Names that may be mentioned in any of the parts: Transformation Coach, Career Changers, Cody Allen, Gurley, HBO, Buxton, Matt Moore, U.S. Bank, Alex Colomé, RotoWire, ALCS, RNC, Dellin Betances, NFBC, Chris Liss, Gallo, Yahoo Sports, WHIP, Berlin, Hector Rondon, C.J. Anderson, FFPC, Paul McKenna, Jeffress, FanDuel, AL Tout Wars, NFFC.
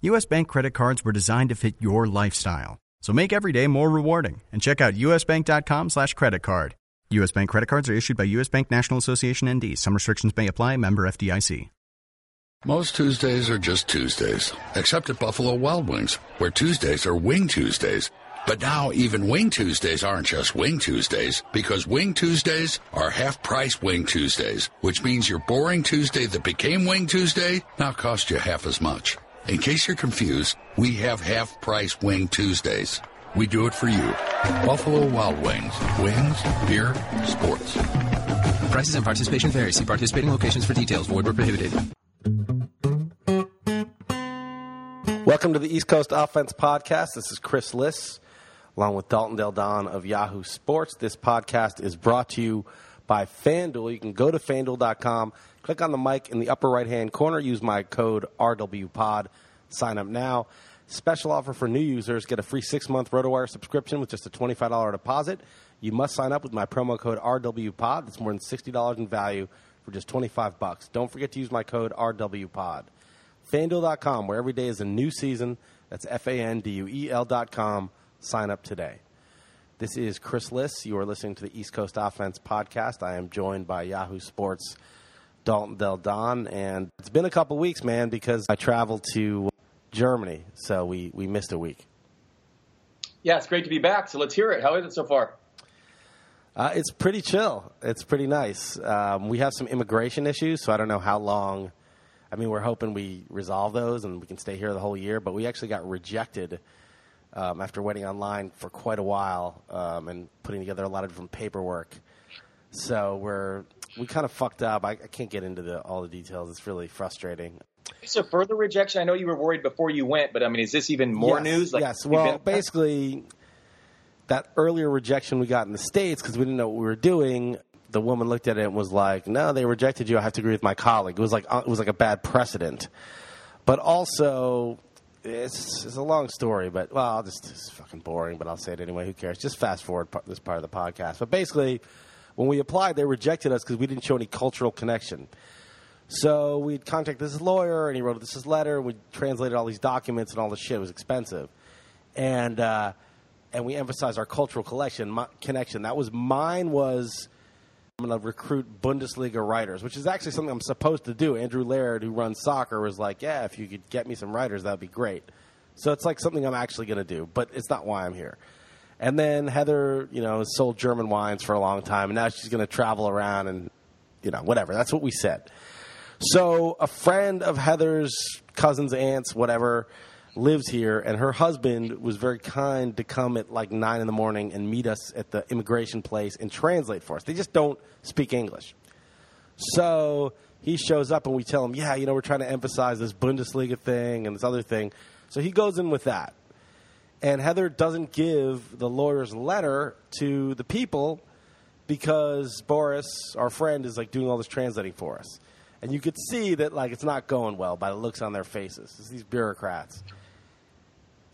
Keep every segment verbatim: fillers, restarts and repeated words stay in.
U S. Bank credit cards were designed to fit your lifestyle. So make every day more rewarding and check out usbank.com slash credit card. U S. Bank credit cards are issued by U S. Bank National Association N D. Some restrictions may apply. Member F D I C. Most Tuesdays are just Tuesdays, except at Buffalo Wild Wings, where Tuesdays are Wing Tuesdays. But now even Wing Tuesdays aren't just Wing Tuesdays, because Wing Tuesdays are half-price Wing Tuesdays, which means your boring Tuesday that became Wing Tuesday now costs you half as much. In case you're confused, we have half-price Wing Tuesdays. We do it for you. Buffalo Wild Wings. Wings, beer, sports. Prices and participation vary. See participating locations for details. Void where prohibited. Welcome to the East Coast Offense Podcast. This is Chris Liss, along with Dalton Del Don of Yahoo Sports. This podcast is brought to you by FanDuel. You can go to FanDuel dot com, click on the mic in the upper right-hand corner, use my code R W P O D, sign up now. Special offer for new users. Get a free six-month RotoWire subscription with just a twenty-five dollars deposit. You must sign up with my promo code R W P O D. That's more than sixty dollars in value for just twenty-five bucks. Don't forget to use my code R W P O D. FanDuel dot com, where every day is a new season. That's F A N D U E L dot com. Sign up today. This is Chris Liss. You are listening to the East Coast Offense Podcast. I am joined by Yahoo Sports' Dalton Del Don. And it's been a couple weeks, man, because I traveled to Germany, so we, we missed a week. Yeah, it's great to be back, so let's hear it. How is it so far? Uh, it's pretty chill. It's pretty nice. Um, we have some immigration issues, so I don't know how long. I mean, we're hoping we resolve those and we can stay here the whole year, but we actually got rejected Um, after waiting online for quite a while um, and putting together a lot of different paperwork. So we're we kind of fucked up. I, I can't get into the, all the details. It's really frustrating. Is there further rejection? I know you were worried before you went, but, I mean, is this even more yes, news? Like, yes. Well, been- basically, that earlier rejection we got in the States because we didn't know what we were doing, the woman looked at it and was like, no, they rejected you. I have to agree with my colleague. It was like, it was like a bad precedent. But also... It's, it's a long story, but, well, just, it's fucking boring, but I'll say it anyway. Who cares? Just fast forward part, this part of the podcast. But basically, when we applied, they rejected us because we didn't show any cultural connection. So we'd contact this lawyer, and he wrote this letter. We translated all these documents and all this shit. It was expensive. And uh, and we emphasized our cultural collection, my, connection. That was mine was I'm going to recruit Bundesliga writers, which is actually something I'm supposed to do. Andrew Laird, who runs soccer, was like, yeah, if you could get me some writers, that would be great. So it's like something I'm actually going to do, but it's not why I'm here. And then Heather, you know, sold German wines for a long time, and now she's going to travel around and, you know, whatever. That's what we said. So a friend of Heather's cousins, aunts, whatever, lives here, and her husband was very kind to come at like nine in the morning and meet us at the immigration place and translate for us. They just don't speak English. So he shows up and we tell him, yeah, you know, we're trying to emphasize this Bundesliga thing and this other thing. So he goes in with that. And Heather doesn't give the lawyer's letter to the people because Boris, our friend, is like doing all this translating for us. And you could see that like it's not going well by the looks on their faces. It's these bureaucrats.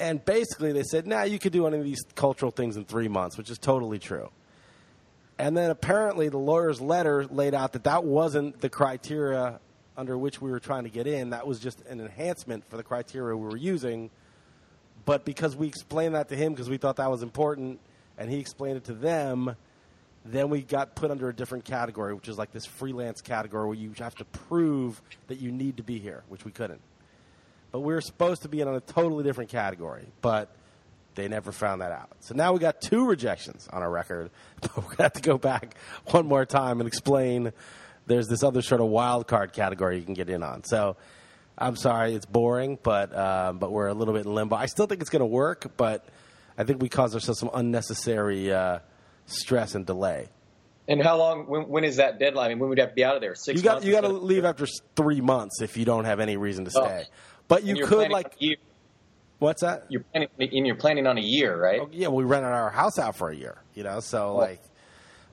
And basically they said, nah, you could do any of these cultural things in three months, which is totally true. And then apparently the lawyer's letter laid out that that wasn't the criteria under which we were trying to get in. That was just an enhancement for the criteria we were using. But because we explained that to him because we thought that was important and he explained it to them, then we got put under a different category, which is like this freelance category where you have to prove that you need to be here, which we couldn't. but we were supposed to be in on a totally different category, but they never found that out. So now we got two rejections on our record, but we're going to have to go back one more time and explain there's this other sort of wild card category you can get in on. So I'm sorry, it's boring, but uh, but we're a little bit in limbo. I still think it's going to work, but I think we caused ourselves some unnecessary uh, stress and delay. And how long? When, when is that deadline? I mean, when would we have to be out of there? Six. You got months you got to leave after three months if you don't have any reason to stay. Oh. But you could like. What's that? You're planning, and you're planning on a year, right? Oh, yeah, well, we rented our house out for a year, you know. So oh. like,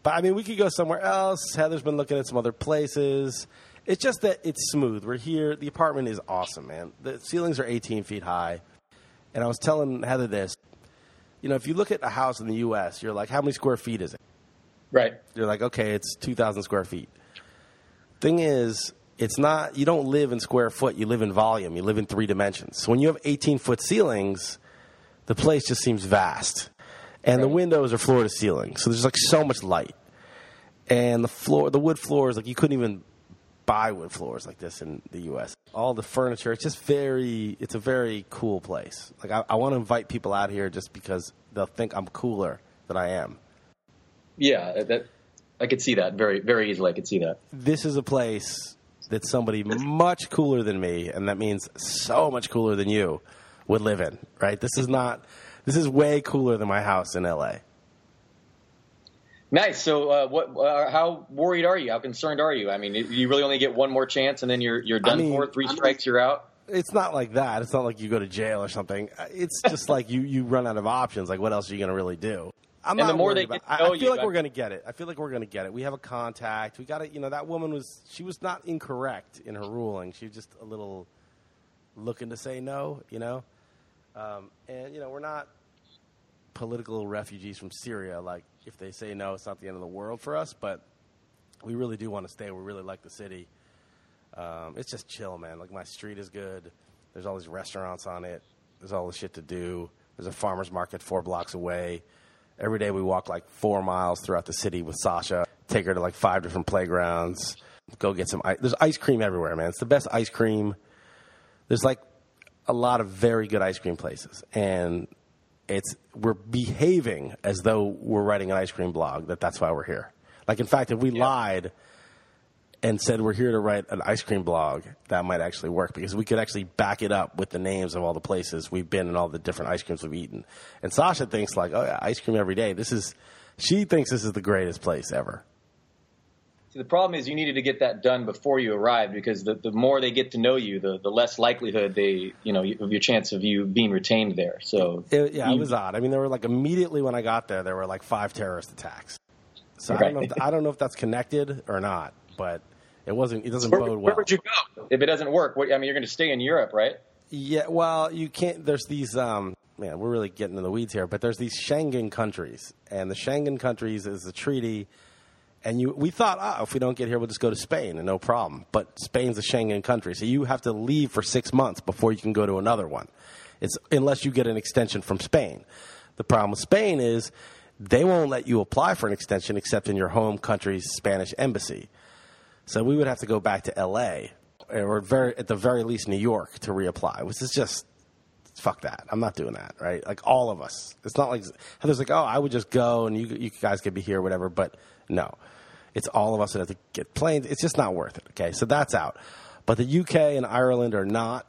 but I mean, we could go somewhere else. Heather's been looking at some other places. It's just that it's smooth. We're here. The apartment is awesome, man. The ceilings are eighteen feet high, and I was telling Heather this. You know, if you look at a house in the U S, you're like, how many square feet is it? Right. You're like, okay, it's two thousand square feet. Thing is, it's not, you don't live in square foot. You live in volume. You live in three dimensions. So when you have eighteen-foot ceilings, the place just seems vast. And right. The windows are floor to ceiling. So there's, like, so much light. And the floor, the wood floors, like, you couldn't even buy wood floors like this in the U S. All the furniture, it's just very, it's a very cool place. Like, I, I want to invite people out here just because they'll think I'm cooler than I am. Yeah, that, I could see that very, very easily. I could see that. This is a place that somebody much cooler than me, and that means so much cooler than you, would live in, right? This is not – this is way cooler than my house in L A. Nice. So uh, what? Uh, how worried are you? How concerned are you? I mean, you really only get one more chance, and then you're you're done I mean, for. Three strikes, you're out? It's not like that. It's not like you go to jail or something. It's just like you, you run out of options. Like, what else are you going to really do? I'm and not the more they about, get to know I, I feel you, like we're going to get it. I feel like we're going to get it. We have a contact. We got it. You know, that woman was, she was not incorrect in her ruling. She was just a little looking to say no, you know. Um, and, you know, we're not political refugees from Syria. Like, if they say no, it's not the end of the world for us. But we really do want to stay. We really like the city. Um, it's just chill, man. Like, my street is good. There's all these restaurants on it. There's all this shit to do. There's a farmer's market four blocks away. Every day we walk like four miles throughout the city with Sasha, take her to like five different playgrounds, go get some ice. There's ice cream everywhere, man. It's the best ice cream. There's like a lot of very good ice cream places. And it's we're behaving as though we're writing an ice cream blog, that that's why we're here. Like, in fact, if we yeah. lied and said we're here to write an ice cream blog, that might actually work because we could actually back it up with the names of all the places we've been and all the different ice creams we've eaten. And Sasha thinks like, oh, yeah, ice cream every day. This is, she thinks this is the greatest place ever. See, the problem is you needed to get that done before you arrived because the, the more they get to know you, the, the less likelihood they, you know, of your chance of you being retained there. So it, yeah, you, it was odd. I mean, there were like immediately when I got there, there were like five terrorist attacks. So right. I don't know if, I don't know if that's connected or not. But it wasn't. It doesn't where, bode well. Where would you go if it doesn't work? What, I mean, you're going to stay in Europe, right? Yeah. Well, you can't. There's these. Um, man, we're really getting in the weeds here. But there's these Schengen countries, and the Schengen countries is a treaty. And you, we thought, ah, oh, if we don't get here, we'll just go to Spain and no problem. But Spain's a Schengen country, so you have to leave for six months before you can go to another one. It's unless you get an extension from Spain. The problem with Spain is they won't let you apply for an extension except in your home country's Spanish embassy. So we would have to go back to L A or very, at the very least New York to reapply, which is just, fuck that. I'm not doing that, right? Like all of us. It's not like Heather's like, oh, I would just go and you, you guys could be here or whatever. But no, it's all of us that have to get planes. It's just not worth it, okay? So that's out. But the U K and Ireland are not,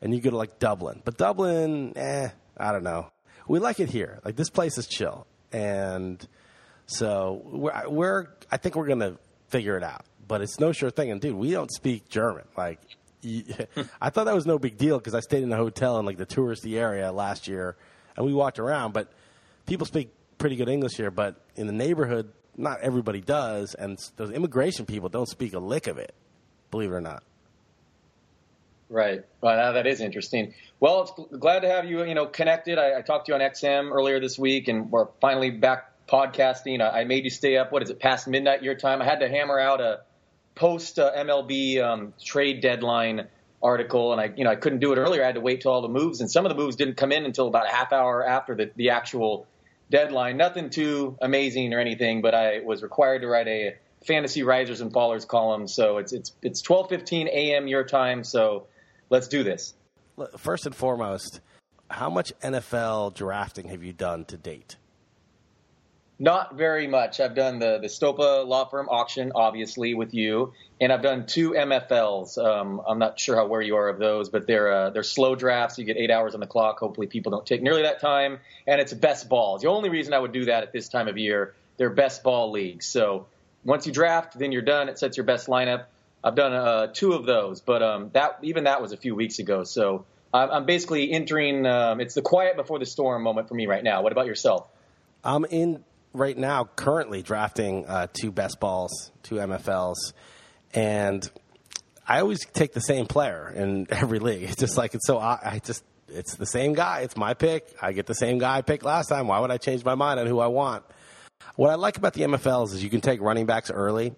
and you go to like Dublin. But Dublin, eh, I don't know. We like it here. Like this place is chill. And so we're, we're I think we're going to figure it out. But it's no sure thing. And, dude, we don't speak German. Like, I thought that was no big deal because I stayed in a hotel in, like, the touristy area last year. And we walked around. But people speak pretty good English here. But in the neighborhood, not everybody does. And those immigration people don't speak a lick of it, believe it or not. Right. Well, now that is interesting. Well, it's glad to have you, you know, connected. I, I talked to you on X M earlier this week, and we're finally back podcasting. I, I made you stay up, what is it, past midnight your time? I had to hammer out a post uh, M L B um, trade deadline article, and I, you know, I couldn't do it earlier. I had to wait till all the moves, and some of the moves didn't come in until about a half hour after the, the actual deadline. Nothing too amazing or anything, but I was required to write a fantasy risers and fallers column. So it's it's it's twelve fifteen a m your time. So let's do this. first and foremost, how much N F L drafting have you done to date? Not very much. I've done the, the Stopa Law Firm auction, obviously, with you, and I've done two M F Ls. Um, I'm not sure how aware you are of those, but they're uh, they're slow drafts. You get eight hours on the clock. Hopefully people don't take nearly that time, and it's best balls. The only reason I would do that at this time of year, they're best ball leagues. So once you draft, then you're done. It sets your best lineup. I've done uh, two of those, but um, that even that was a few weeks ago. So I'm, I'm basically entering um, – it's the quiet before the storm moment for me right now. What about yourself? I'm in – right now, currently drafting uh, two best balls, two M F Ls, and I always take the same player in every league. It's just like it's so. I just it's the same guy. It's my pick. I get the same guy I picked last time. Why would I change my mind on who I want? What I like about the M F Ls is you can take running backs early,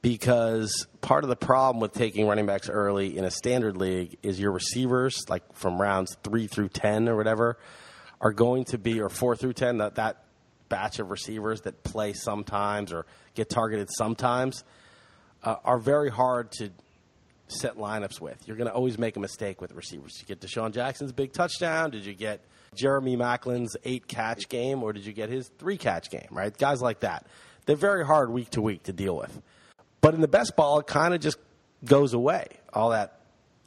because part of the problem with taking running backs early in a standard league is your receivers, like from rounds three through ten or whatever, are going to be or four through ten that that. batch of receivers that play sometimes or get targeted sometimes uh, are very hard to set lineups with. You're going to always make a mistake with receivers. You get Deshaun Jackson's big touchdown. Did you get Jeremy Macklin's eight-catch game, or did you get his three-catch game, right? Guys like that. They're very hard week to week to deal with. But in the best ball, it kind of just goes away, all that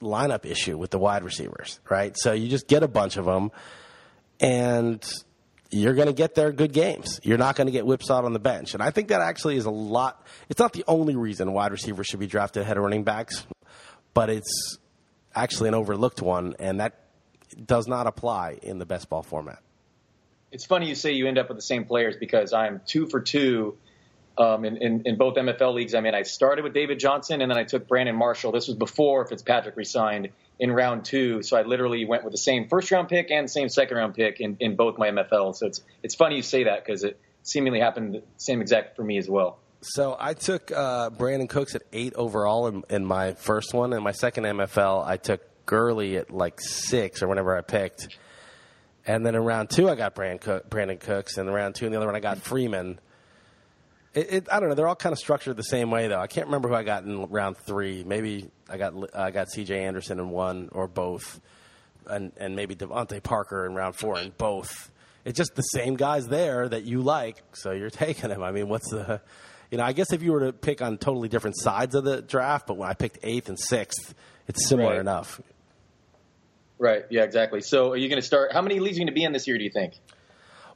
lineup issue with the wide receivers, right? So you just get a bunch of them, and – you're going to get their good games. You're not going to get whipsawed on the bench. And I think that actually is a lot. It's not the only reason wide receivers should be drafted ahead of running backs, but it's actually an overlooked one, and that does not apply in the best ball format. It's funny you say you end up with the same players, because I'm two for two um, in, in, in both M F L leagues. I mean, I started with David Johnson, and then I took Brandon Marshall. This was before Fitzpatrick resigned in round two, so I literally went with the same first-round pick and same second-round pick in, in both my M F Ls. So it's it's funny you say that, because it seemingly happened the same exact for me as well. So I took uh, Brandon Cooks at eight overall in, in my first one. In my second M F L, I took Gurley at like six or whenever I picked. And then in round two, I got Brandon, Cook, Brandon Cooks. And in round two, in the other one, I got Freeman. It, it, I don't know. They're all kind of structured the same way, though. I can't remember who I got in round three. Maybe I got I got C J Anderson in one or both, and and maybe Devontae Parker in round four in both. It's just the same guys there that you like, so you're taking them. I mean, what's the, you know? I guess if you were to pick on totally different sides of the draft, but when I picked eighth and sixth, it's similar right. enough. Right. Yeah. Exactly. So, are you going to start? How many leagues are you going to be in this year, do you think?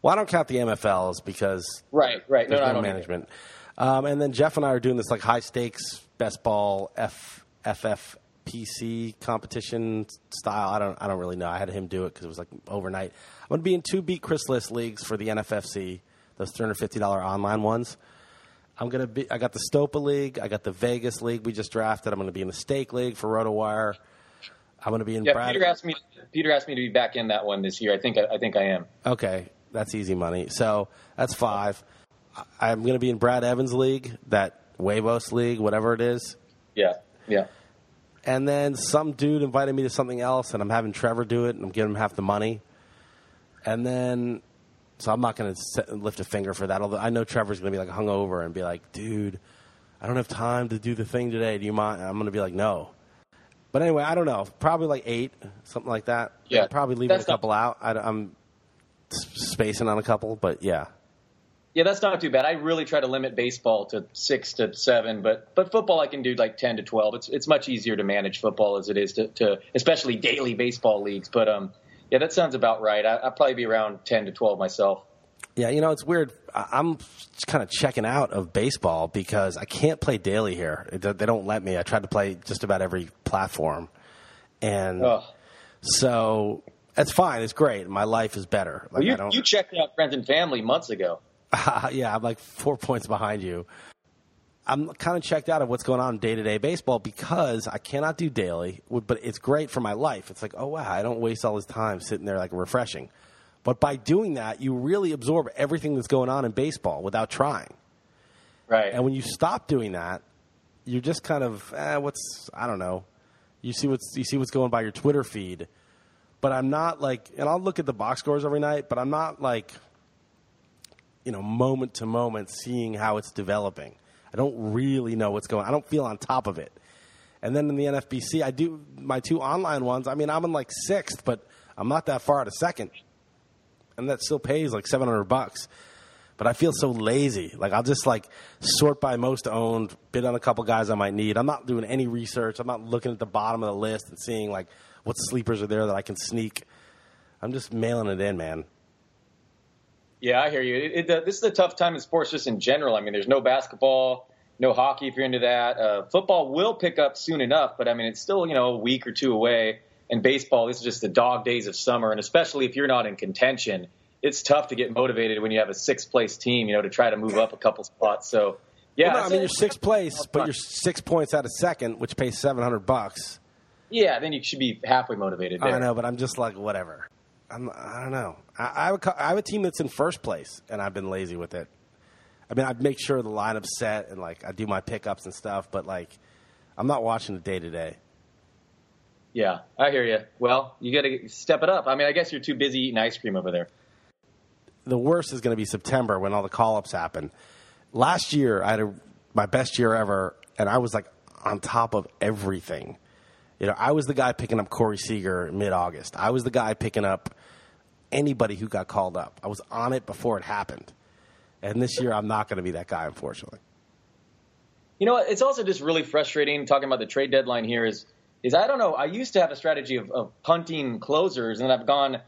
Well, I don't count the M F Ls because right, right. there's no, no, no management. Um, and then Jeff and I are doing this like high-stakes best ball F, F F P C competition style. I don't I don't really know. I had him do it because it was like overnight. I'm going to be in two Beat Chris Liss leagues for the N F F C, those three hundred fifty dollars online ones. I'm going to be. I got the Stopa League. I got the Vegas League we just drafted. I'm going to be in the Stake League for RotoWire. I'm going to be in. Yeah, Brad- Peter asked me. Peter asked me to be back in that one this year. I think. I, I think I am. Okay. That's easy money. So that's five. I'm going to be in Brad Evans' league, that Huevos league, whatever it is. Yeah, yeah. And then some dude invited me to something else, and I'm having Trevor do it, and I'm giving him half the money. And then – so I'm not going to lift a finger for that, although I know Trevor's going to be like hungover and be like, dude, I don't have time to do the thing today. Do you mind? And I'm going to be like, no. But anyway, I don't know. Probably like eight, something like that. Yeah. I'll probably leaving a couple not- out. I, I'm – spacing on a couple, but yeah. Yeah, that's not too bad. I really try to limit baseball to six to seven, but but football I can do like ten to twelve. It's it's much easier to manage football as it is to, to especially daily baseball leagues. But um, yeah, that sounds about right. I, I'll probably be around ten to twelve myself. Yeah, you know, it's weird. I'm kind of checking out of baseball because I can't play daily here. They don't let me. I tried to play just about every platform, and oh. so. That's fine. It's great. My life is better. Like, well, you, I don't... you checked out Friends and Family months ago. Uh, yeah, I'm like four points behind you. I'm kind of checked out of what's going on in day-to-day baseball because I cannot do daily, but it's great for my life. It's like, oh, wow, I don't waste all this time sitting there like refreshing. But by doing that, you really absorb everything that's going on in baseball without trying. Right. And when you stop doing that, you're just kind of, eh, what's, I don't know. You see what's, you see what's going by your Twitter feed. But I'm not like, and I'll look at the box scores every night, but I'm not like, you know, moment to moment seeing how it's developing. I don't really know what's going on. I don't feel on top of it. And then in the N F B C, I do my two online ones. I mean, I'm in like sixth, but I'm not that far out of second. And that still pays like seven hundred bucks. But I feel so lazy. Like, I'll just, like, sort by most owned, bid on a couple guys I might need. I'm not doing any research. I'm not looking at the bottom of the list and seeing, like, what sleepers are there that I can sneak. I'm just mailing it in, man. Yeah, I hear you. It, it, this is a tough time in sports just in general. I mean, there's no basketball, no hockey if you're into that. Uh, football will pick up soon enough, but, I mean, it's still, you know, a week or two away. And baseball, this is just the dog days of summer, and especially if you're not in contention, it's tough to get motivated when you have a sixth place team, you know, to try to move up a couple spots. So, yeah, well, no, I mean, you're sixth place, but you're six points out of second, which pays seven hundred bucks. Yeah, then you should be halfway motivated there. I know, but I'm just like, whatever. I'm, I don't know. I, I, have a, I have a team that's in first place, and I've been lazy with it. I mean, I make sure the lineup's set, and like I do my pickups and stuff, but like I'm not watching the day to day. Yeah, I hear you. Well, you got to step it up. I mean, I guess you're too busy eating ice cream over there. The worst is going to be September when all the call-ups happen. Last year, I had a, my best year ever, and I was, like, on top of everything. You know, I was the guy picking up Corey Seager mid-August. I was the guy picking up anybody who got called up. I was on it before it happened. And this year, I'm not going to be that guy, unfortunately. You know, it's also just really frustrating talking about the trade deadline here is, is I don't know, I used to have a strategy of, of punting closers, and I've gone,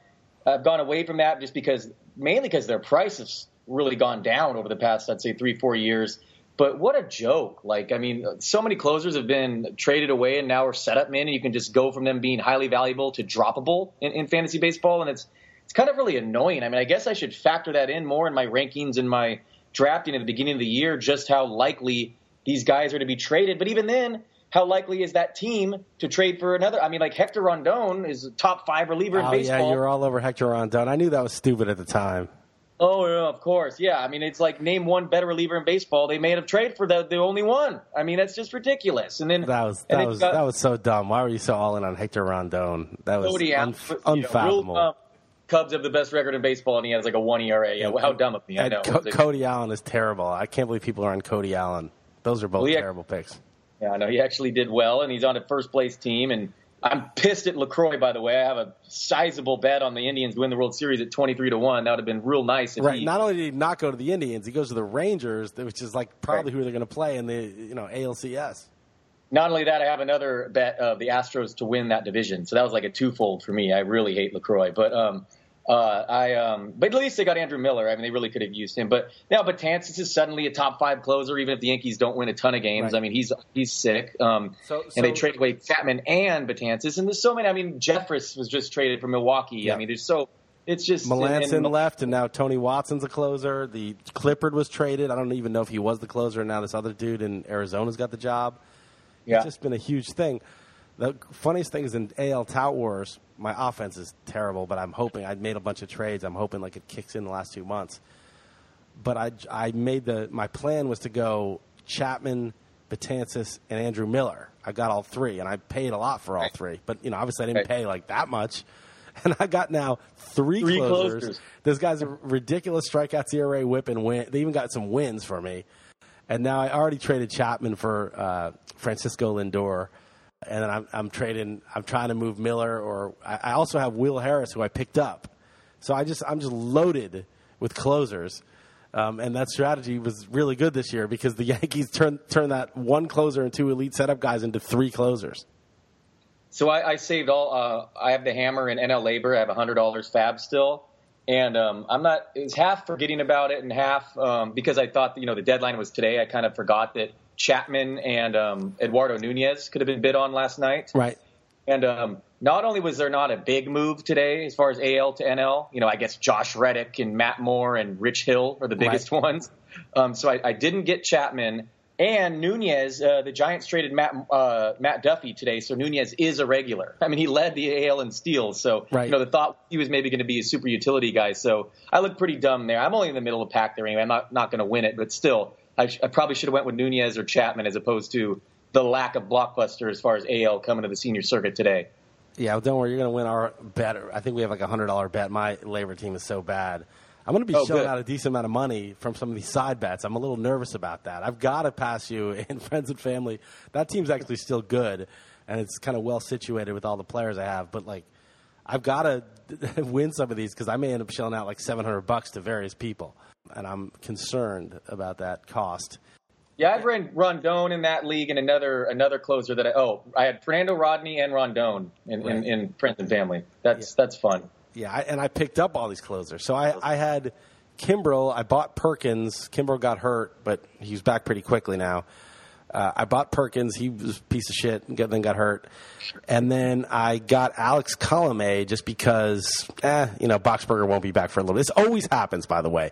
I've gone away from that just because – mainly because their price has really gone down over the past, I'd say, three, four years. But what a joke. Like, I mean, so many closers have been traded away and now are set up men, and you can just go from them being highly valuable to droppable in, in fantasy baseball. And it's it's kind of really annoying. I mean, I guess I should factor that in more in my rankings and my drafting at the beginning of the year, just how likely these guys are to be traded. But even then, how likely is that team to trade for another? I mean, like Hector Rondon is a top five reliever in oh, baseball. Yeah, you're all over Hector Rondon. I knew that was stupid at the time. Oh, yeah, of course. Yeah, I mean, it's like name one better reliever in baseball. They made a trade for the, the only one. I mean, that's just ridiculous. And then that was that was got, that was so dumb. Why were you so all in on Hector Rondon? That was Cody Allen, unf- unfathomable. You know, Cubs have the best record in baseball, and he has like a one E R A. Yeah, well, how dumb of me! I know. Co- Cody Allen is terrible. I can't believe people are on Cody Allen. Those are both well, yeah. terrible picks. Yeah, I know. He actually did well, and he's on a first-place team. And I'm pissed at LaCroix, by the way. I have a sizable bet on the Indians to win the World Series at twenty-three to one. That would have been real nice. If right. He, not only did he not go to the Indians, he goes to the Rangers, which is like probably right. who they're going to play in the you know A L C S. Not only that, I have another bet of the Astros to win that division. So that was like a twofold for me. I really hate LaCroix. But um, uh, I um, but at least they got Andrew Miller. I mean, they really could have used him. But now Betances is suddenly a top five closer, even if the Yankees don't win a ton of games. Right. I mean, he's he's sick. Um, so, so, and they trade away Chapman and Betances, and there's so many. I mean, Jeffress was just traded from Milwaukee. Yeah. I mean, there's so it's just Melanson and, and, left, and now Tony Watson's a closer. The Clippard was traded. I don't even know if he was the closer, and now this other dude in Arizona's got the job. Yeah. It's just been a huge thing. The funniest thing is in A L Tout Wars, my offense is terrible, but I'm hoping I made a bunch of trades. I'm hoping like it kicks in the last two months. But I, I made the my plan was to go Chapman, Betances, and Andrew Miller. I got all three, and I paid a lot for all three. But you know, obviously, I didn't pay like that much, and I got now three, three closers. closers. This guy's a ridiculous strikeouts, E R A, whip, and win. They even got some wins for me. And now I already traded Chapman for uh, Francisco Lindor. And then I'm, I'm trading. I'm trying to move Miller, or I, I also have Will Harris, who I picked up. So I just I'm just loaded with closers, um, and that strategy was really good this year because the Yankees turned turned that one closer and two elite setup guys into three closers. So I, I saved all. Uh, I have the hammer in N L Labor. I have a hundred dollars fab still, and um, I'm not. It's half forgetting about it, and half um, because I thought that, you know the deadline was today. I kind of forgot that Chapman and um, Eduardo Nunez could have been bid on last night. Right. And um, not only was there not a big move today as far as A L to N L, you know, I guess Josh Reddick and Matt Moore and Rich Hill are the biggest right. ones. Um, so I, I didn't get Chapman. And Nunez, uh, the Giants traded Matt uh, Matt Duffy today, so Nunez is a regular. I mean, he led the A L in steals, so right. you know the thought he was maybe going to be a super utility guy. So I look pretty dumb there. I'm only in the middle of the pack there anyway. I'm not, not going to win it, but still. I, sh- I probably should have went with Nunez or Chapman as opposed to the lack of blockbuster as far as A L coming to the senior circuit today. Yeah, well, don't worry. You're going to win our bet. I think we have like a one hundred dollars bet. My labor team is so bad. I'm going to be oh, shelling out a decent amount of money from some of these side bets. I'm a little nervous about that. I've got to pass you in friends and family. That team's actually still good, and it's kind of well situated with all the players I have. But, like, I've got to win some of these because I may end up shelling out like seven hundred bucks to various people, and I'm concerned about that cost. Yeah, I've ran Rondon in that league and another another closer that I oh I had Fernando Rodney and Rondon in, right. in, in friends and family. That's yeah. that's fun. Yeah, I, and I picked up all these closers. So I, I had Kimbrell. I bought Perkins. Kimbrell got hurt, but he's back pretty quickly now. Uh, I bought Perkins. He was a piece of shit and then got hurt. And then I got Alex Colomé just because, eh, you know, Boxberger won't be back for a little bit. This always happens, by the way.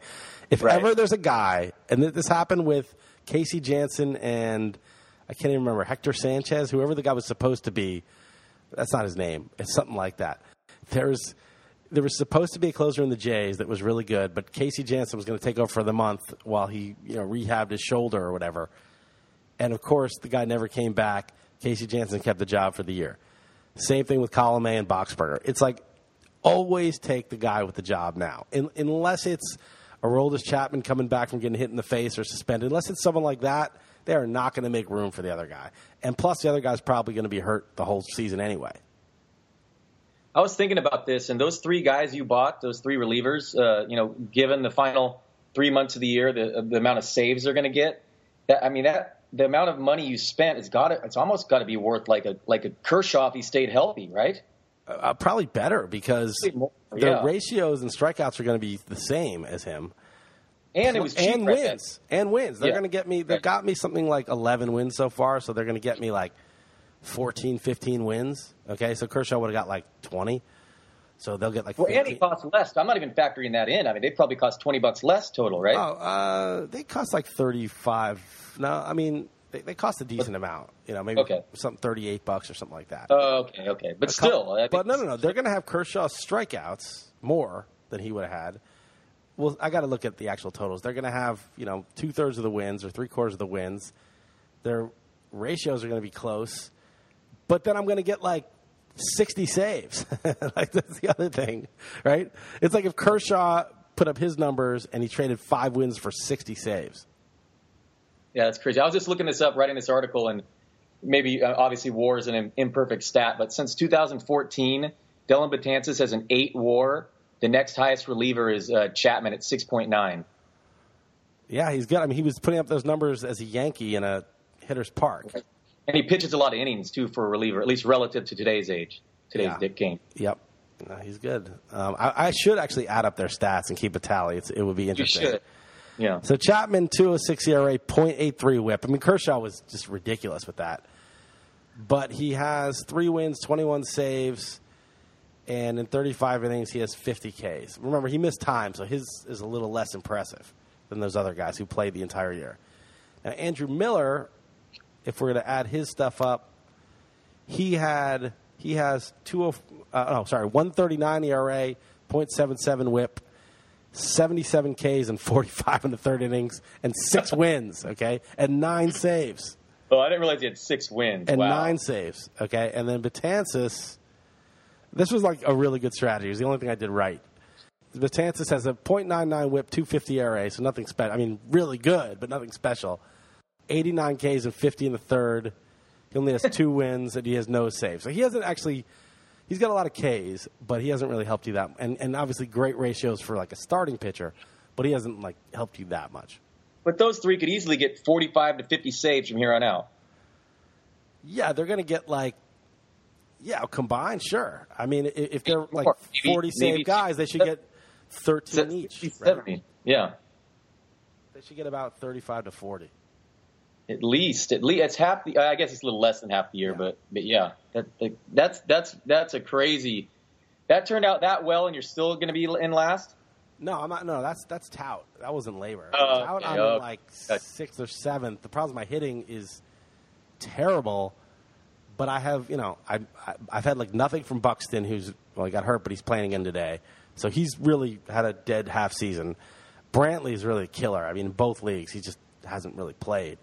If right. ever there's a guy, and this happened with Casey Jansen and I can't even remember, Hector Sanchez, whoever the guy was supposed to be. That's not his name. It's something like that. There's... There was supposed to be a closer in the Jays that was really good, but Casey Jansen was going to take over for the month while he, you know, rehabbed his shoulder or whatever. And, of course, the guy never came back. Casey Jansen kept the job for the year. Same thing with Colomé and Boxberger. It's like always take the guy with the job now, in, unless it's Aroldis Chapman coming back from getting hit in the face or suspended. Unless it's someone like that, they are not going to make room for the other guy. And plus, the other guy's probably going to be hurt the whole season anyway. I was thinking about this, and those three guys you bought, those three relievers, uh, you know, given the final three months of the year, the, the amount of saves they're going to get, that, I mean, that the amount of money you spent, it's got to, it's almost got to be worth like a like a Kershaw if he stayed healthy, right? Uh, probably better because yeah. the ratios and strikeouts are going to be the same as him. And it was cheap and right wins then. and wins. They're yeah. going to get me. They've right. got me something like eleven wins so far, so they're going to get me like fourteen, fifteen wins. Okay, so Kershaw would have got like twenty. So they'll get like fifteen. Well, and he costs less. I'm not even factoring that in. I mean, they probably cost twenty bucks less total, right? Oh, uh, they cost like thirty-five. No, I mean, they, they cost a decent but, amount. You know, maybe okay. something thirty-eight bucks or something like that. Oh, uh, okay, okay. But a still. Couple, but no, no, no. They're going to have Kershaw strikeouts more than he would have had. Well, I got to look at the actual totals. They're going to have, you know, two-thirds of the wins or three-quarters of the wins. Their ratios are going to be close. But then I'm going to get like sixty saves. Like that's the other thing, right? It's like if Kershaw put up his numbers and he traded five wins for sixty saves. Yeah, that's crazy. I was just looking this up, writing this article, and maybe uh, obviously W A R is an imperfect stat, but since two thousand fourteen, Dellin Betances has an eight W A R. The next highest reliever is uh, Chapman at six point nine. Yeah, he's good. I mean, he was putting up those numbers as a Yankee in a hitter's park. Right. And he pitches a lot of innings, too, for a reliever, at least relative to today's age, today's yeah. Dick game. Yep. No, he's good. Um, I, I should actually add up their stats and keep a tally. It's, it would be interesting. You should. Yeah. So Chapman, two oh six E R A, point eight three whip. I mean, Kershaw was just ridiculous with that. But he has three wins, twenty-one saves, and in thirty-five innings, he has fifty Ks. Remember, he missed time, so his is a little less impressive than those other guys who played the entire year. Now, Andrew Miller... If we're going to add his stuff up, he had he has two uh, oh sorry one thirty-nine E R A, point seven seven whip, seventy-seven Ks and forty-five in the third innings and six wins, okay, and nine saves. Oh, I didn't realize he had six wins and wow. nine saves, okay. And then Betances, this was like a really good strategy. It was the only thing I did right. Betances has a point nine nine whip, two fifty E R A, so nothing special. I mean, really good, but nothing special. eighty-nine Ks and fifty in the third. He only has two wins, and he has no saves. So he hasn't actually – he's got a lot of Ks, but he hasn't really helped you that – and and obviously great ratios for, like, a starting pitcher, but he hasn't, like, helped you that much. But those three could easily get forty-five to fifty saves from here on out. Yeah, they're going to get, like – yeah, combined, sure. I mean, if they're, like, forty-save guys, they should get thirteen each. Right? Yeah. They should get about thirty-five to forty. At least, at least it's half the. I guess it's a little less than half the year, yeah. but but yeah, that, that that's that's that's a crazy. That turned out that well, and you're still going to be in last. No, I'm not. No, that's that's tout. That wasn't labor. Uh, tout, okay, I'm okay. like sixth or seventh. The problem with my hitting is terrible, but I have you know I, I I've had like nothing from Buxton, who's well he got hurt, but he's playing again today, so he's really had a dead half season. Brantley's really a killer. I mean, in both leagues, he just hasn't really played.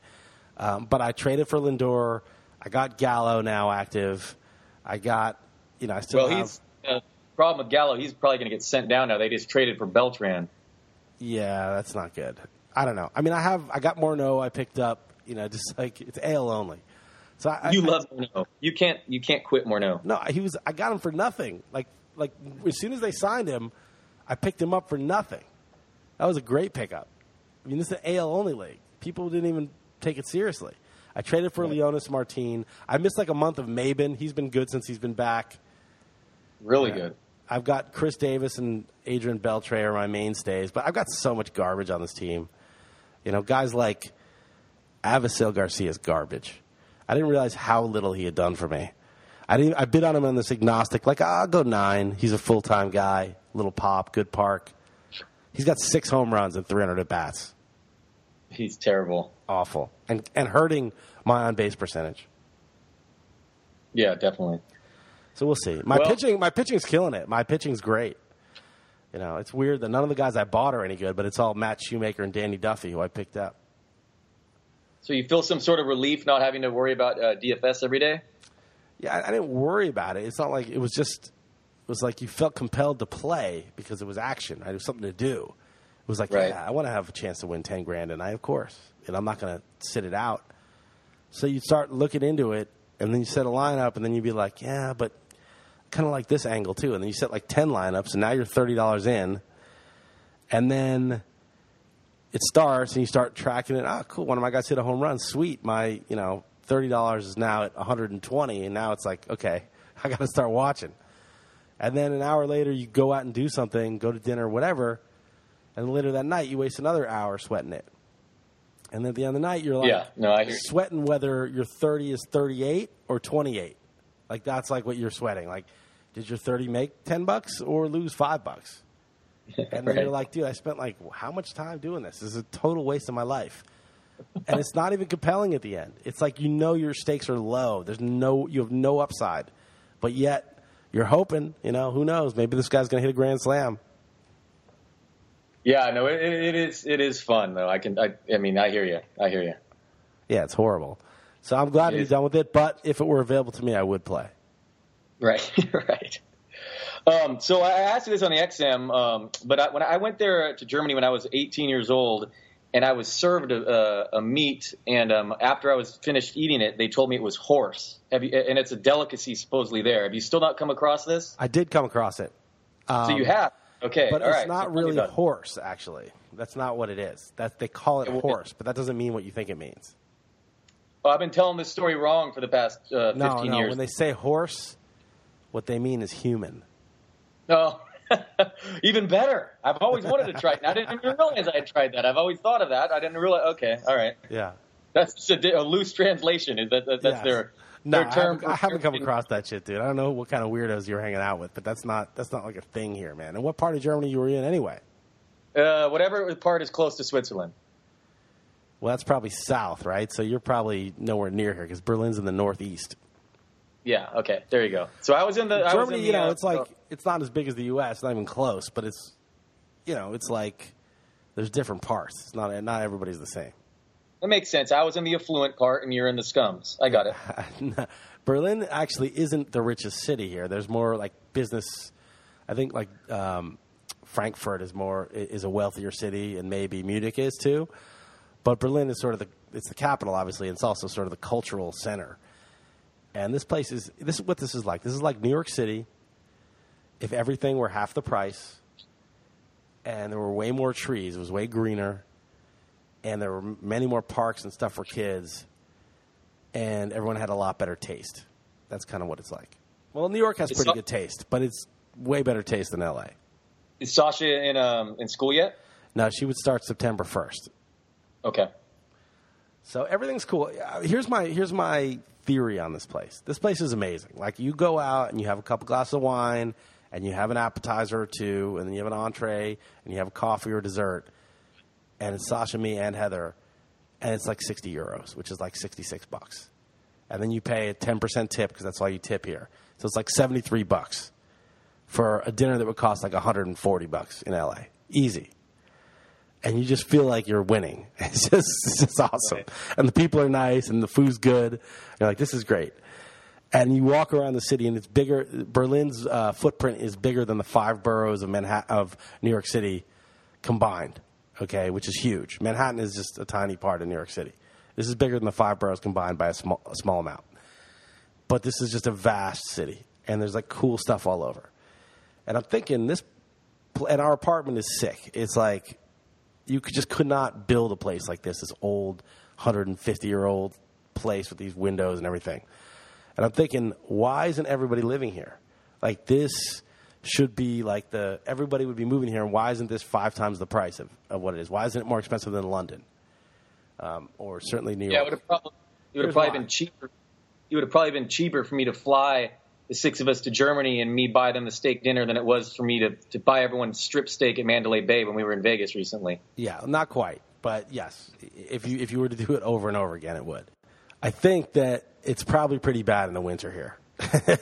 Um, but I traded for Lindor. I got Gallo now active. I got, you know, I still well, have. Well, he's the uh, problem with Gallo. He's probably going to get sent down now. They just traded for Beltran. Yeah, that's not good. I don't know. I mean, I have I got Morneau I picked up, you know, just like it's ale only. So I, you I, love Morneau. You can't you can't quit Morneau. No, he was I got him for nothing. Like like as soon as they signed him, I picked him up for nothing. That was a great pickup. I mean, this is an ale only league. People didn't even take it seriously. I traded for yeah. Leonis Martin. I missed like a month of Mabin. He's been good since he's been back. Really yeah. good. I've got Chris Davis and Adrian Beltre are my mainstays, but I've got so much garbage on this team. You know, guys like Avisail Garcia is garbage. I didn't realize how little he had done for me. I didn't. I bid on him on this agnostic, like, ah, I'll go nine. He's a full-time guy, little pop, good park. He's got six home runs and three hundred at-bats. He's terrible. Awful. And and hurting my on-base percentage. Yeah, definitely. So we'll see. My well, pitching, my pitching's killing it. My pitching's great. You know, it's weird that none of the guys I bought are any good, but it's all Matt Shoemaker and Danny Duffy, who I picked up. So you feel some sort of relief not having to worry about uh, D F S every day? Yeah, I, I didn't worry about it. It's not like it was just – it was like you felt compelled to play because it was action. Right? It was something to do. It was like, right. yeah, I want to have a chance to win ten grand, and I, of course, and I'm not going to sit it out. So you start looking into it, and then you set a lineup, and then you'd be like, yeah, but – kind of like this angle too, and then you set like ten lineups, and now you're thirty dollars in, and then it starts, and you start tracking it. Ah, cool! One of my guys hit a home run. Sweet, my you know thirty dollars is now at one hundred and twenty, and now it's like, okay, I got to start watching. And then an hour later, you go out and do something, go to dinner, whatever, and later that night, you waste another hour sweating it. And then at the end of the night, you're like, yeah, no, I hear you. Sweating whether your thirty is thirty-eight or twenty-eight. Like that's like what you're sweating, like. Did your thirty make ten bucks or lose five bucks? And then right. you're like, dude, I spent like how much time doing this? This is a total waste of my life. And it's not even compelling at the end. It's like you know your stakes are low. There's no you have no upside. But yet you're hoping, you know, who knows? Maybe this guy's going to hit a grand slam. Yeah, no, it, it is it is fun though. I can I, I mean, I hear you. I hear you. Yeah, it's horrible. So I'm glad he's done with it, but if it were available to me, I would play. Right, right. Um, so I asked you this on the X M, um, but I, when I went there to Germany when I was eighteen years old, and I was served a, a, a meat, and um, after I was finished eating it, they told me it was horse. Have you, and it's a delicacy supposedly there. Have you still not come across this? I did come across it. Um, so you have? Okay, but all it's right. not so really horse, actually. That's not what it is. That they call it yeah, well, horse, but that doesn't mean what you think it means. Well, I've been telling this story wrong for the past uh, fifteen no, no. years. When they say horse... what they mean is human. No, oh, even better. I've always wanted to try it. And I didn't even realize I had tried that. I've always thought of that. I didn't realize. Okay, all right. Yeah. That's a, a loose translation. Is that, that That's yes. their, no, their term. I haven't, I haven't come across that shit, dude. I don't know what kind of weirdos you're hanging out with, but that's not that's not like a thing here, man. And what part of Germany you were in anyway? Uh, whatever part is close to Switzerland. Well, that's probably south, right? So you're probably nowhere near here because Berlin's in the northeast. Yeah. Okay. There you go. So I was in the Germany. I was in the, you know, uh, it's like oh. it's not as big as the U S, not even close. But it's, you know, it's like there's different parts. It's not not everybody's the same. That makes sense. I was in the affluent part, and you're in the scums. I got it. Berlin actually isn't the richest city here. There's more like business. I think like um, Frankfurt is more is a wealthier city, and maybe Munich is too. But Berlin is sort of the it's the capital, obviously, and it's also sort of the cultural center. And this place is – this is what this is like. This is like New York City if everything were half the price and there were way more trees. It was way greener and there were many more parks and stuff for kids and everyone had a lot better taste. That's kind of what it's like. Well, New York has is pretty Sa- good taste, but it's way better taste than L A. Is Sasha in um, in school yet? No, she would start September first. Okay. So everything's cool. Here's my here's my – theory on this place. This place is amazing. Like you go out and you have a couple glasses of wine and you have an appetizer or two and then you have an entree and you have a coffee or dessert and it's Sasha, me, and Heather and it's like sixty euros, which is like sixty-six bucks. And then you pay a ten percent tip because that's all you tip here. So it's like seventy-three bucks for a dinner that would cost like one hundred forty bucks in L A. Easy. And you just feel like you're winning. It's just, it's just awesome. Right. And the people are nice and the food's good. You're like, this is great. And you walk around the city and it's bigger. Berlin's uh, footprint is bigger than the five boroughs of Manhattan, of New York City combined. okay, which is huge. Manhattan is just a tiny part of New York City. This is bigger than the five boroughs combined by a small, a small amount. But this is just a vast city, and there's, like, cool stuff all over. And I'm thinking this – and our apartment is sick. It's like you could just could not build a place like this, this old one hundred fifty-year-old place with these windows and everything. And I'm thinking, why isn't everybody living here? Like, this should be like the – everybody would be moving here, and why isn't this five times the price of, of what it is? Why isn't it more expensive than London? Um, or certainly New York. Yeah, it would have probably, it would have probably been cheaper. It would have probably been cheaper for me to fly the six of us to Germany and me buy them a steak dinner than it was for me to, to buy everyone strip steak at Mandalay Bay when we were in Vegas recently. Yeah, not quite, but yes, if you if you were to do it over and over again, it would. I think that it's probably pretty bad in the winter here.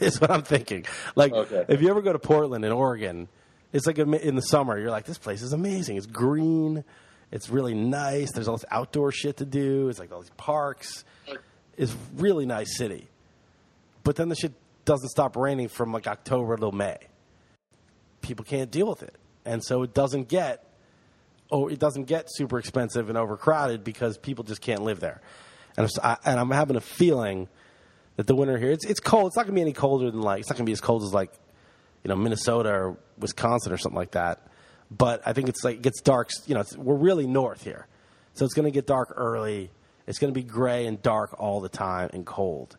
Is what I'm thinking. Like, okay. If you ever go to Portland in Oregon, it's like in the summer, you're like, this place is amazing. It's green. It's really nice. There's all this outdoor shit to do. It's like all these parks. It's really nice city. But then the shit doesn't stop raining from like October till May. People can't deal with it. And so it doesn't get oh, it doesn't get super expensive and overcrowded because people just can't live there. And I, and I'm having a feeling that the winter here, it's it's cold. It's not going to be any colder than like it's not going to be as cold as like, you know, Minnesota or Wisconsin or something like that. But I think it's like it gets dark. You know, it's, we're really north here, so it's going to get dark early. It's going to be gray and dark all the time and cold.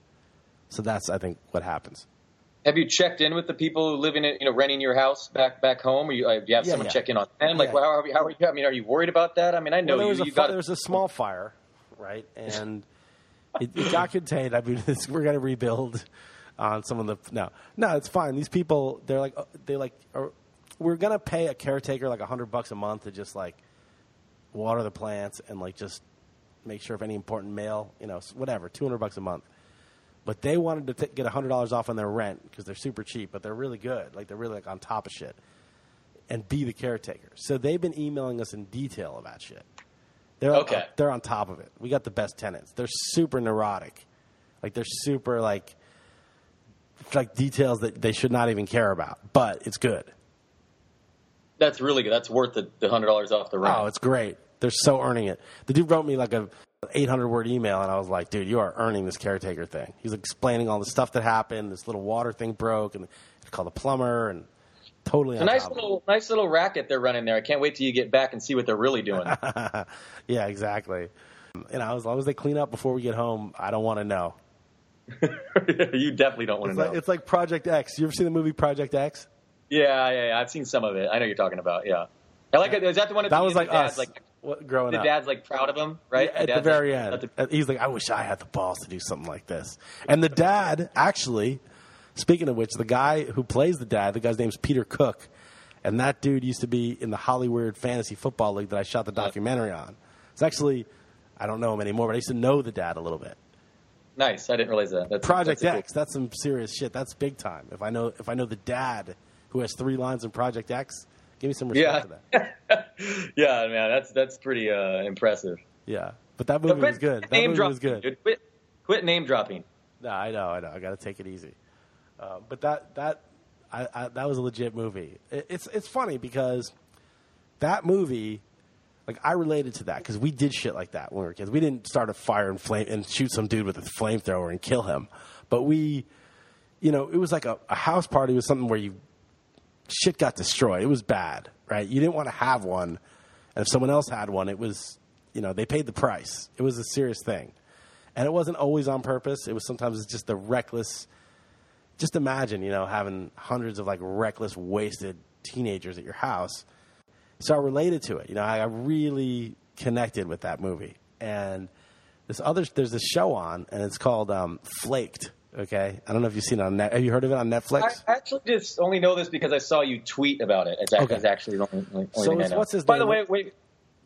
So that's I think what happens. Have you checked in with the people living in, you know, renting your house back back home? Or you, uh, do you have yeah, someone yeah. check in on them? Like, yeah. well, how are, we, how are you? I mean, are you worried about that? I mean, I know well, there was you, you a, got. There was a small fire, right? And it, it got contained. I mean, it's, we're going to rebuild on some of the. No, no, it's fine. These people, they're like they like. Are, we're going to pay a caretaker like a hundred bucks a month to just like water the plants and like just make sure if any important mail, you know, whatever, two hundred bucks a month. But they wanted to t- get a hundred dollars off on their rent because they're super cheap, but they're really good. Like they're really like on top of shit and be the caretaker. So they've been emailing us in detail about shit. They're okay. Like, they're on top of it. We got the best tenants. They're super neurotic. Like they're super like like details that they should not even care about, but it's good. That's really good. That's worth the, the one hundred dollars off the rent. Oh, it's great. They're so earning it. The dude wrote me like a eight hundred word email, and I was like, dude, you are earning this caretaker thing. He's explaining all the stuff that happened. This little water thing broke, and called the plumber, and totally it's on a nice little, nice little racket they're running there. I can't wait till you get back and see what they're really doing. Yeah, exactly. And I, as long as they clean up before we get home, I don't want to know. You definitely don't want to know. Like, it's like Project X. You ever seen the movie Project X? Yeah, yeah, yeah, I've seen some of it. I know you're talking about. Yeah, I like it. Is that the one? That the, was like us, like what, growing the up. The dad's like proud of him, right? Yeah, at the, the very like, end, the... he's like, "I wish I had the balls to do something like this." And the dad, actually, speaking of which, the guy who plays the dad, the guy's name's Peter Cook, and that dude used to be in the Hollywood Fantasy Football League that I shot the documentary on. It's actually, I don't know him anymore, but I used to know the dad a little bit. Nice, I didn't realize that. That's, Project that's X, cool. That's some serious shit. That's big time. If I know, if I know the dad. Who has three lines in Project X? Give me some respect yeah. for that. Yeah, man, that's that's pretty uh, impressive. Yeah, but that movie so quit, was good. That movie was good. Dude, quit, quit name dropping. No, I know, I know. I got to take it easy. Uh, but that that I, I, that was a legit movie. It, it's it's funny because that movie, like I related to that because we did shit like that when we were kids. We didn't start a fire and flame and shoot some dude with a flamethrower and kill him, but we, you know, it was like a, a house party was something where you. Shit got destroyed. It was bad, right? You didn't want to have one. And if someone else had one, it was, you know, they paid the price. It was a serious thing. And it wasn't always on purpose. It was sometimes just the reckless. Just imagine, you know, having hundreds of like reckless, wasted teenagers at your house. So I related to it. You know, I really connected with that movie. And this other, there's this show on, and it's called um, Flaked. Okay, I don't know if you've seen it on Netflix. Have you heard of it on Netflix? I actually just only know this because I saw you tweet about it. It's okay. actually the only, only so thing I know. What's his By name? the way, wait,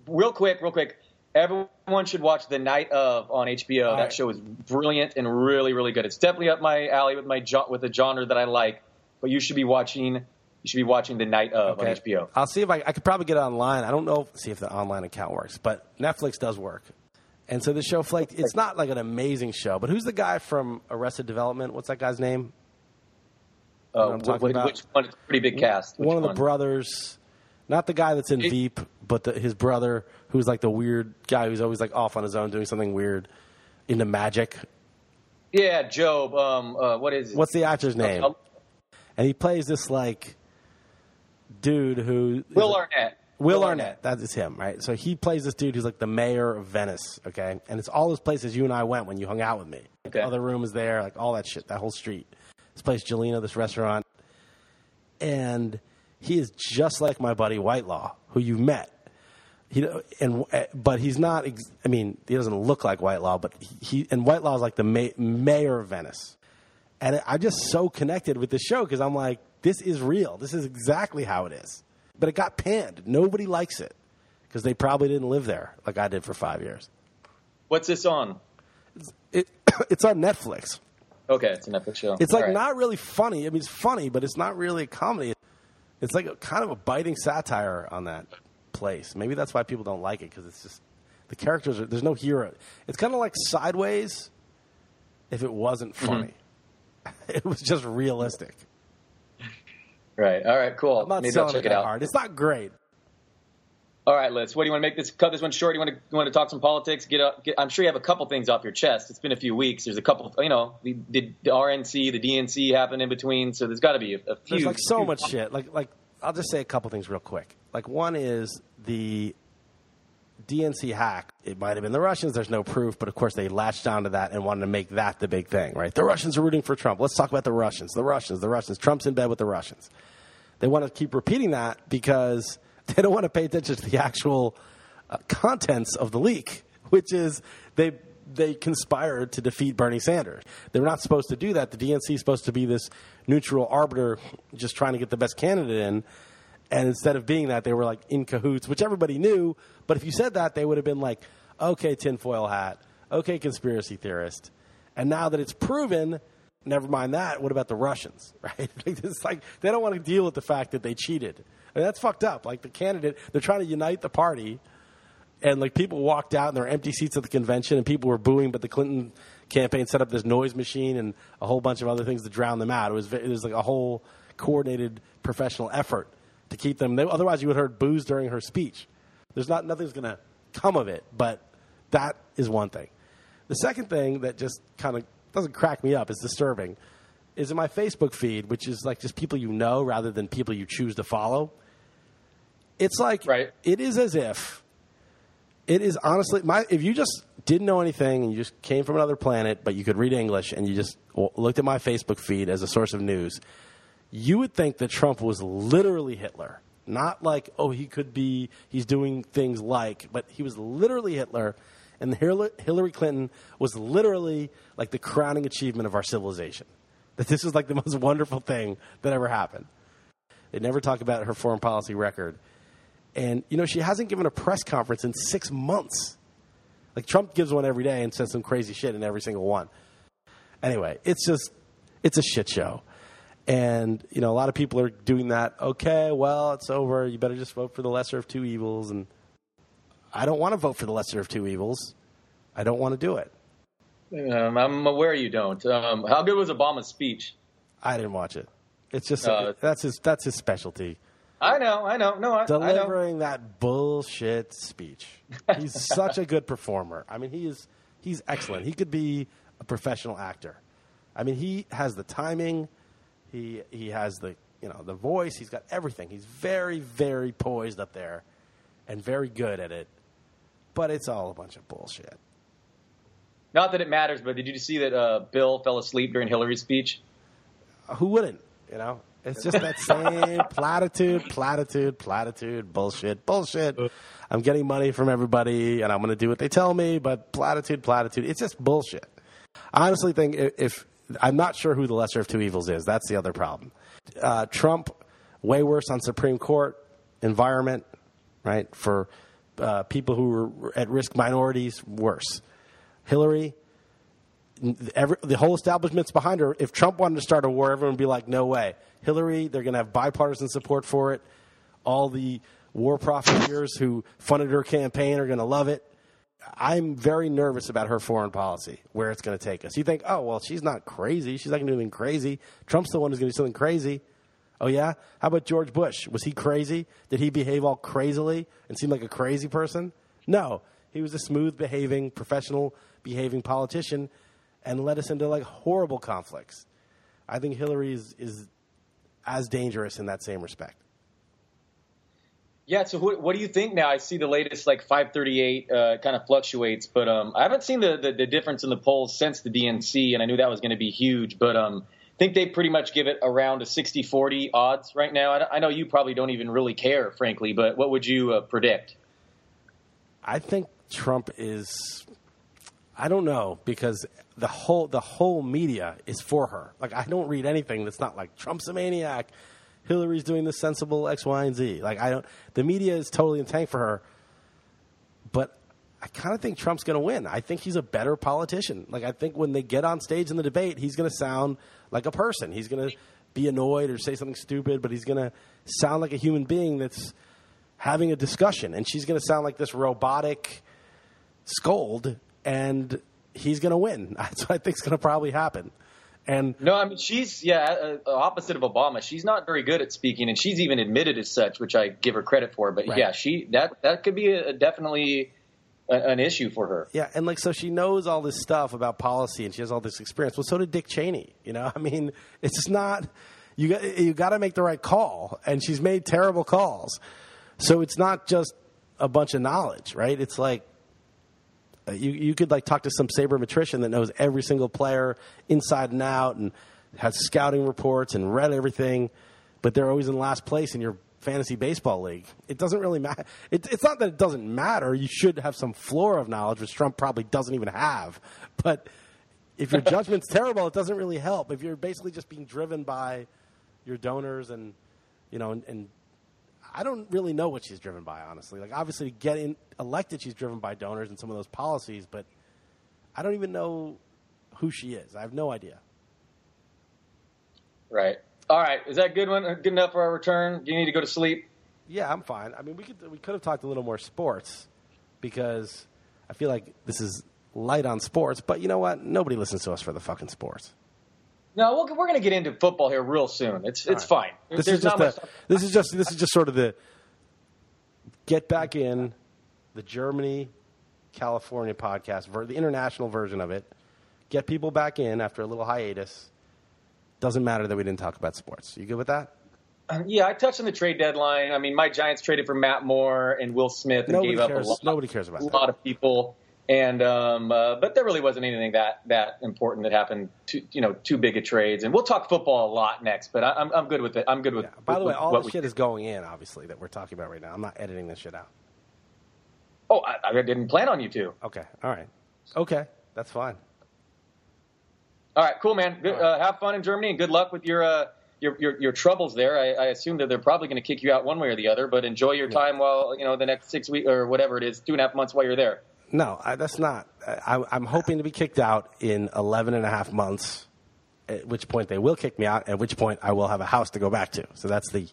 real quick, real quick. Everyone should watch The Night Of on H B O. All that right. show is brilliant and really, really good. It's definitely up my alley with my with a genre that I like. But you should be watching. You should be watching The Night Of okay. on H B O. I'll see if I, I could probably get it online. I don't know. If, see if the online account works, but Netflix does work. And so the show Flaked, it's not like an amazing show, but who's the guy from Arrested Development? What's that guy's name? Oh, uh, which one? It's a pretty big cast. Which one of the one? brothers. Not the guy that's in it, Veep, but the, his brother, who's like the weird guy who's always like off on his own doing something weird, into magic. Yeah, Job. Um, uh, what is it? What's the actor's name? Uh, and he plays this like dude who Will Arnett. Will, Will Arnett. Arnett. That is him, right? So he plays this dude who's like the mayor of Venice, okay? And it's all those places you and I went when you hung out with me. Like, okay. The other room is there, like all that shit, that whole street. This place, Gelina, this restaurant. And he is just like my buddy Whitelaw, who you met. He, and but he's not, I mean, he doesn't look like Whitelaw, but he, and Whitelaw is like the ma- mayor of Venice. And I'm just so connected with this show because I'm like, this is real. This is exactly how it is. But it got panned. Nobody likes it because they probably didn't live there like I did for five years. What's this on? It's, it, it's on Netflix. Okay, it's a Netflix show. It's like right. Not really funny. I mean, it's funny, but it's not really a comedy. It's like a, kind of a biting satire on that place. Maybe that's why people don't like it because it's just the characters are, there's no hero. It's kind of like Sideways if it wasn't funny. Mm-hmm. It was just realistic. Right. All right, cool. I'm not Maybe selling I'll check it, it out. Hard. It's not great. All right, Liz. What do you want to make this? Cut this one short. You want to you want to talk some politics? Get up. Get, I'm sure you have a couple things off your chest. It's been a few weeks. There's a couple. You know, the, the R N C, the D N C happened in between. So there's got to be a, a few. There's like so few much shit. Like like I'll just say a couple things real quick. Like one is the D N C hack. It might have been the Russians. There's no proof, but of course they latched onto that and wanted to make that the big thing, right? The Russians are rooting for Trump. Let's talk about the Russians. The Russians. The Russians. Trump's in bed with the Russians. They want to keep repeating that because they don't want to pay attention to the actual uh, contents of the leak, which is they they conspired to defeat Bernie Sanders. They were not supposed to do that. The D N C is supposed to be this neutral arbiter just trying to get the best candidate in. And instead of being that, they were like in cahoots, which everybody knew. But if you said that, they would have been like, okay, tinfoil hat, okay, conspiracy theorist. And now that it's proven, never mind that, what about the Russians, right? It's like they don't want to deal with the fact that they cheated. I mean, that's fucked up. Like the candidate, they're trying to unite the party. And like people walked out and there were empty seats at the convention and people were booing. But the Clinton campaign set up this noise machine and a whole bunch of other things to drown them out. It was, it was like a whole coordinated professional effort to keep them. They, otherwise, you would have heard boos during her speech. There's not nothing's going to come of it. But that is one thing. The second thing that just kind of doesn't crack me up, it's disturbing, is in my Facebook feed, which is like just people you know rather than people you choose to follow. It's like right. It is as if it is honestly my. If you just didn't know anything and you just came from another planet, but you could read English and you just looked at my Facebook feed as a source of news, you would think that Trump was literally Hitler. Not like, oh, he could be, he's doing things like, but he was literally Hitler. And Hillary Clinton was literally like the crowning achievement of our civilization. That this was like the most wonderful thing that ever happened. They never talk about her foreign policy record. And, you know, she hasn't given a press conference in six months. Like, Trump gives one every day and says some crazy shit in every single one. Anyway, it's just, it's a shit show. And, you know, a lot of people are doing that. Okay, well, it's over. You better just vote for the lesser of two evils. And I don't want to vote for the lesser of two evils. I don't want to do it. Um, I'm aware you don't. Um, how good was Obama's speech? I didn't watch it. It's just, uh, that's his, that's his specialty. I know, I know. No, I, Delivering I know. that bullshit speech. He's such a good performer. I mean, he is he's excellent. He could be a professional actor. I mean, he has the timing. He he has the, you know, the voice. He's got everything. He's very, very poised up there and very good at it. But it's all a bunch of bullshit. Not that it matters, but did you see that uh, Bill fell asleep during Hillary's speech? Who wouldn't, you know? It's just that same platitude, platitude, platitude, bullshit, bullshit. I'm getting money from everybody, and I'm going to do what they tell me, but platitude, platitude. It's just bullshit. I honestly think if, if – I'm not sure who the lesser of two evils is. That's the other problem. Uh, Trump, way worse on Supreme Court, environment, right, for uh, people who are at-risk minorities, worse. Hillary – Every, the whole establishment's behind her. If Trump wanted to start a war, everyone would be like, no way. Hillary, they're going to have bipartisan support for it. All the war profiteers who funded her campaign are going to love it. I'm very nervous about her foreign policy, where it's going to take us. You think, oh, well, she's not crazy. She's not going to do anything crazy. Trump's the one who's going to do something crazy. Oh, yeah? How about George Bush? Was he crazy? Did he behave all crazily and seem like a crazy person? No. He was a smooth-behaving, professional-behaving politician and led us into, like, horrible conflicts. I think Hillary is, is as dangerous in that same respect. Yeah, so who, what do you think now? I see the latest, like, five thirty-eight uh, kind of fluctuates, but um, I haven't seen the, the, the difference in the polls since the D N C, and I knew that was going to be huge, but um, I think they pretty much give it around a sixty forty odds right now. I, I know you probably don't even really care, frankly, but what would you uh, predict? I think Trump is – I don't know, because the whole the whole media is for her. Like, I don't read anything that's not like, Trump's a maniac, Hillary's doing the sensible X, Y, and Z. Like, I don't – the media is totally in tank for her, but I kind of think Trump's going to win. I think he's a better politician. Like, I think when they get on stage in the debate, he's going to sound like a person. He's going to be annoyed or say something stupid, but he's going to sound like a human being that's – having a discussion, and she's going to sound like this robotic scold, and he's going to win. That's what I think is going to probably happen. And no, I mean, she's, yeah, uh, opposite of Obama. She's not very good at speaking, and she's even admitted as such, which I give her credit for. But, right. yeah, she that, that could be a, definitely a, an issue for her. Yeah, and, like, so she knows all this stuff about policy, and she has all this experience. Well, so did Dick Cheney, you know? I mean, it's just not – you got you got to make the right call, and she's made terrible calls. So it's not just a bunch of knowledge, right? It's like you, you could like talk to some sabermetrician that knows every single player inside and out and has scouting reports and read everything, but they're always in last place in your fantasy baseball league. It doesn't really matter. It, it's not that it doesn't matter. You should have some floor of knowledge, which Trump probably doesn't even have. But if your judgment's terrible, it doesn't really help. If you're basically just being driven by your donors and, you know, and, and I don't really know what she's driven by, honestly. Like, obviously, to get in, elected, she's driven by donors and some of those policies, but I don't even know who she is. I have no idea. Right. All right. Is that good one? Good enough for our return? Do you need to go to sleep? Yeah, I'm fine. I mean, we could we could have talked a little more sports because I feel like this is light on sports, but you know what? Nobody listens to us for the fucking sports. No, we'll, we're going to get into football here real soon. It's it's right. fine. This is, not just a, this is just this is just sort of the get back in the Germany, California podcast, the international version of it. Get people back in after a little hiatus. Doesn't matter that we didn't talk about sports. You good with that? Yeah, I touched on the trade deadline. I mean, my Giants traded for Matt Moore and Will Smith and nobody gave cares. up a lot. Nobody cares about a that. lot of people. And um, uh, but there really wasn't anything that, that important that happened. To, you know, too big of trades, and we'll talk football a lot next. But I, I'm I'm good with it. I'm good with. Yeah. By the way, all the shit is going in. Obviously, that we're talking about right now. I'm not editing this shit out. Oh, I, I didn't plan on you to. Okay, all right, okay, that's fine. All right, cool, man. Good, right. Uh, have fun in Germany, and good luck with your uh, your, your your troubles there. I, I assume that they're probably going to kick you out one way or the other. But enjoy your yeah. time while you know the next six weeks or whatever it is, two and a half months while you're there. No, I, that's not. I, I'm hoping to be kicked out in eleven and a half months, at which point they will kick me out, at which point I will have a house to go back to. So that's the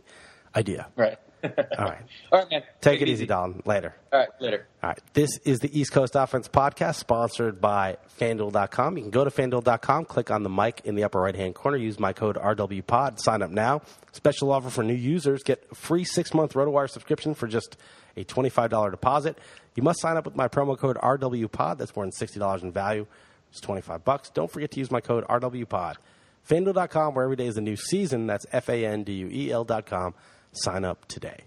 idea. Right. All right. All right, man. Take, Take it, it easy, Dalton. Later. All right, later. All right. This is the East Coast Offense Podcast, sponsored by FanDuel dot com. You can go to FanDuel dot com, click on the mic in the upper right-hand corner, use my code R W P O D, sign up now. Special offer for new users. Get a free six-month RotoWire subscription for just a twenty-five dollars deposit. You must sign up with my promo code R W P O D. That's more than sixty dollars in value. It's twenty-five bucks. Don't forget to use my code R W P O D. FanDuel dot com, where every day is a new season. That's F A N D U E L dot com. Sign up today.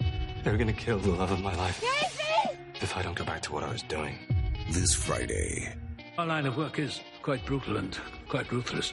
They're going to kill the love of my life. Casey! If I don't go back to what I was doing. This Friday. Our line of work is quite brutal and quite ruthless.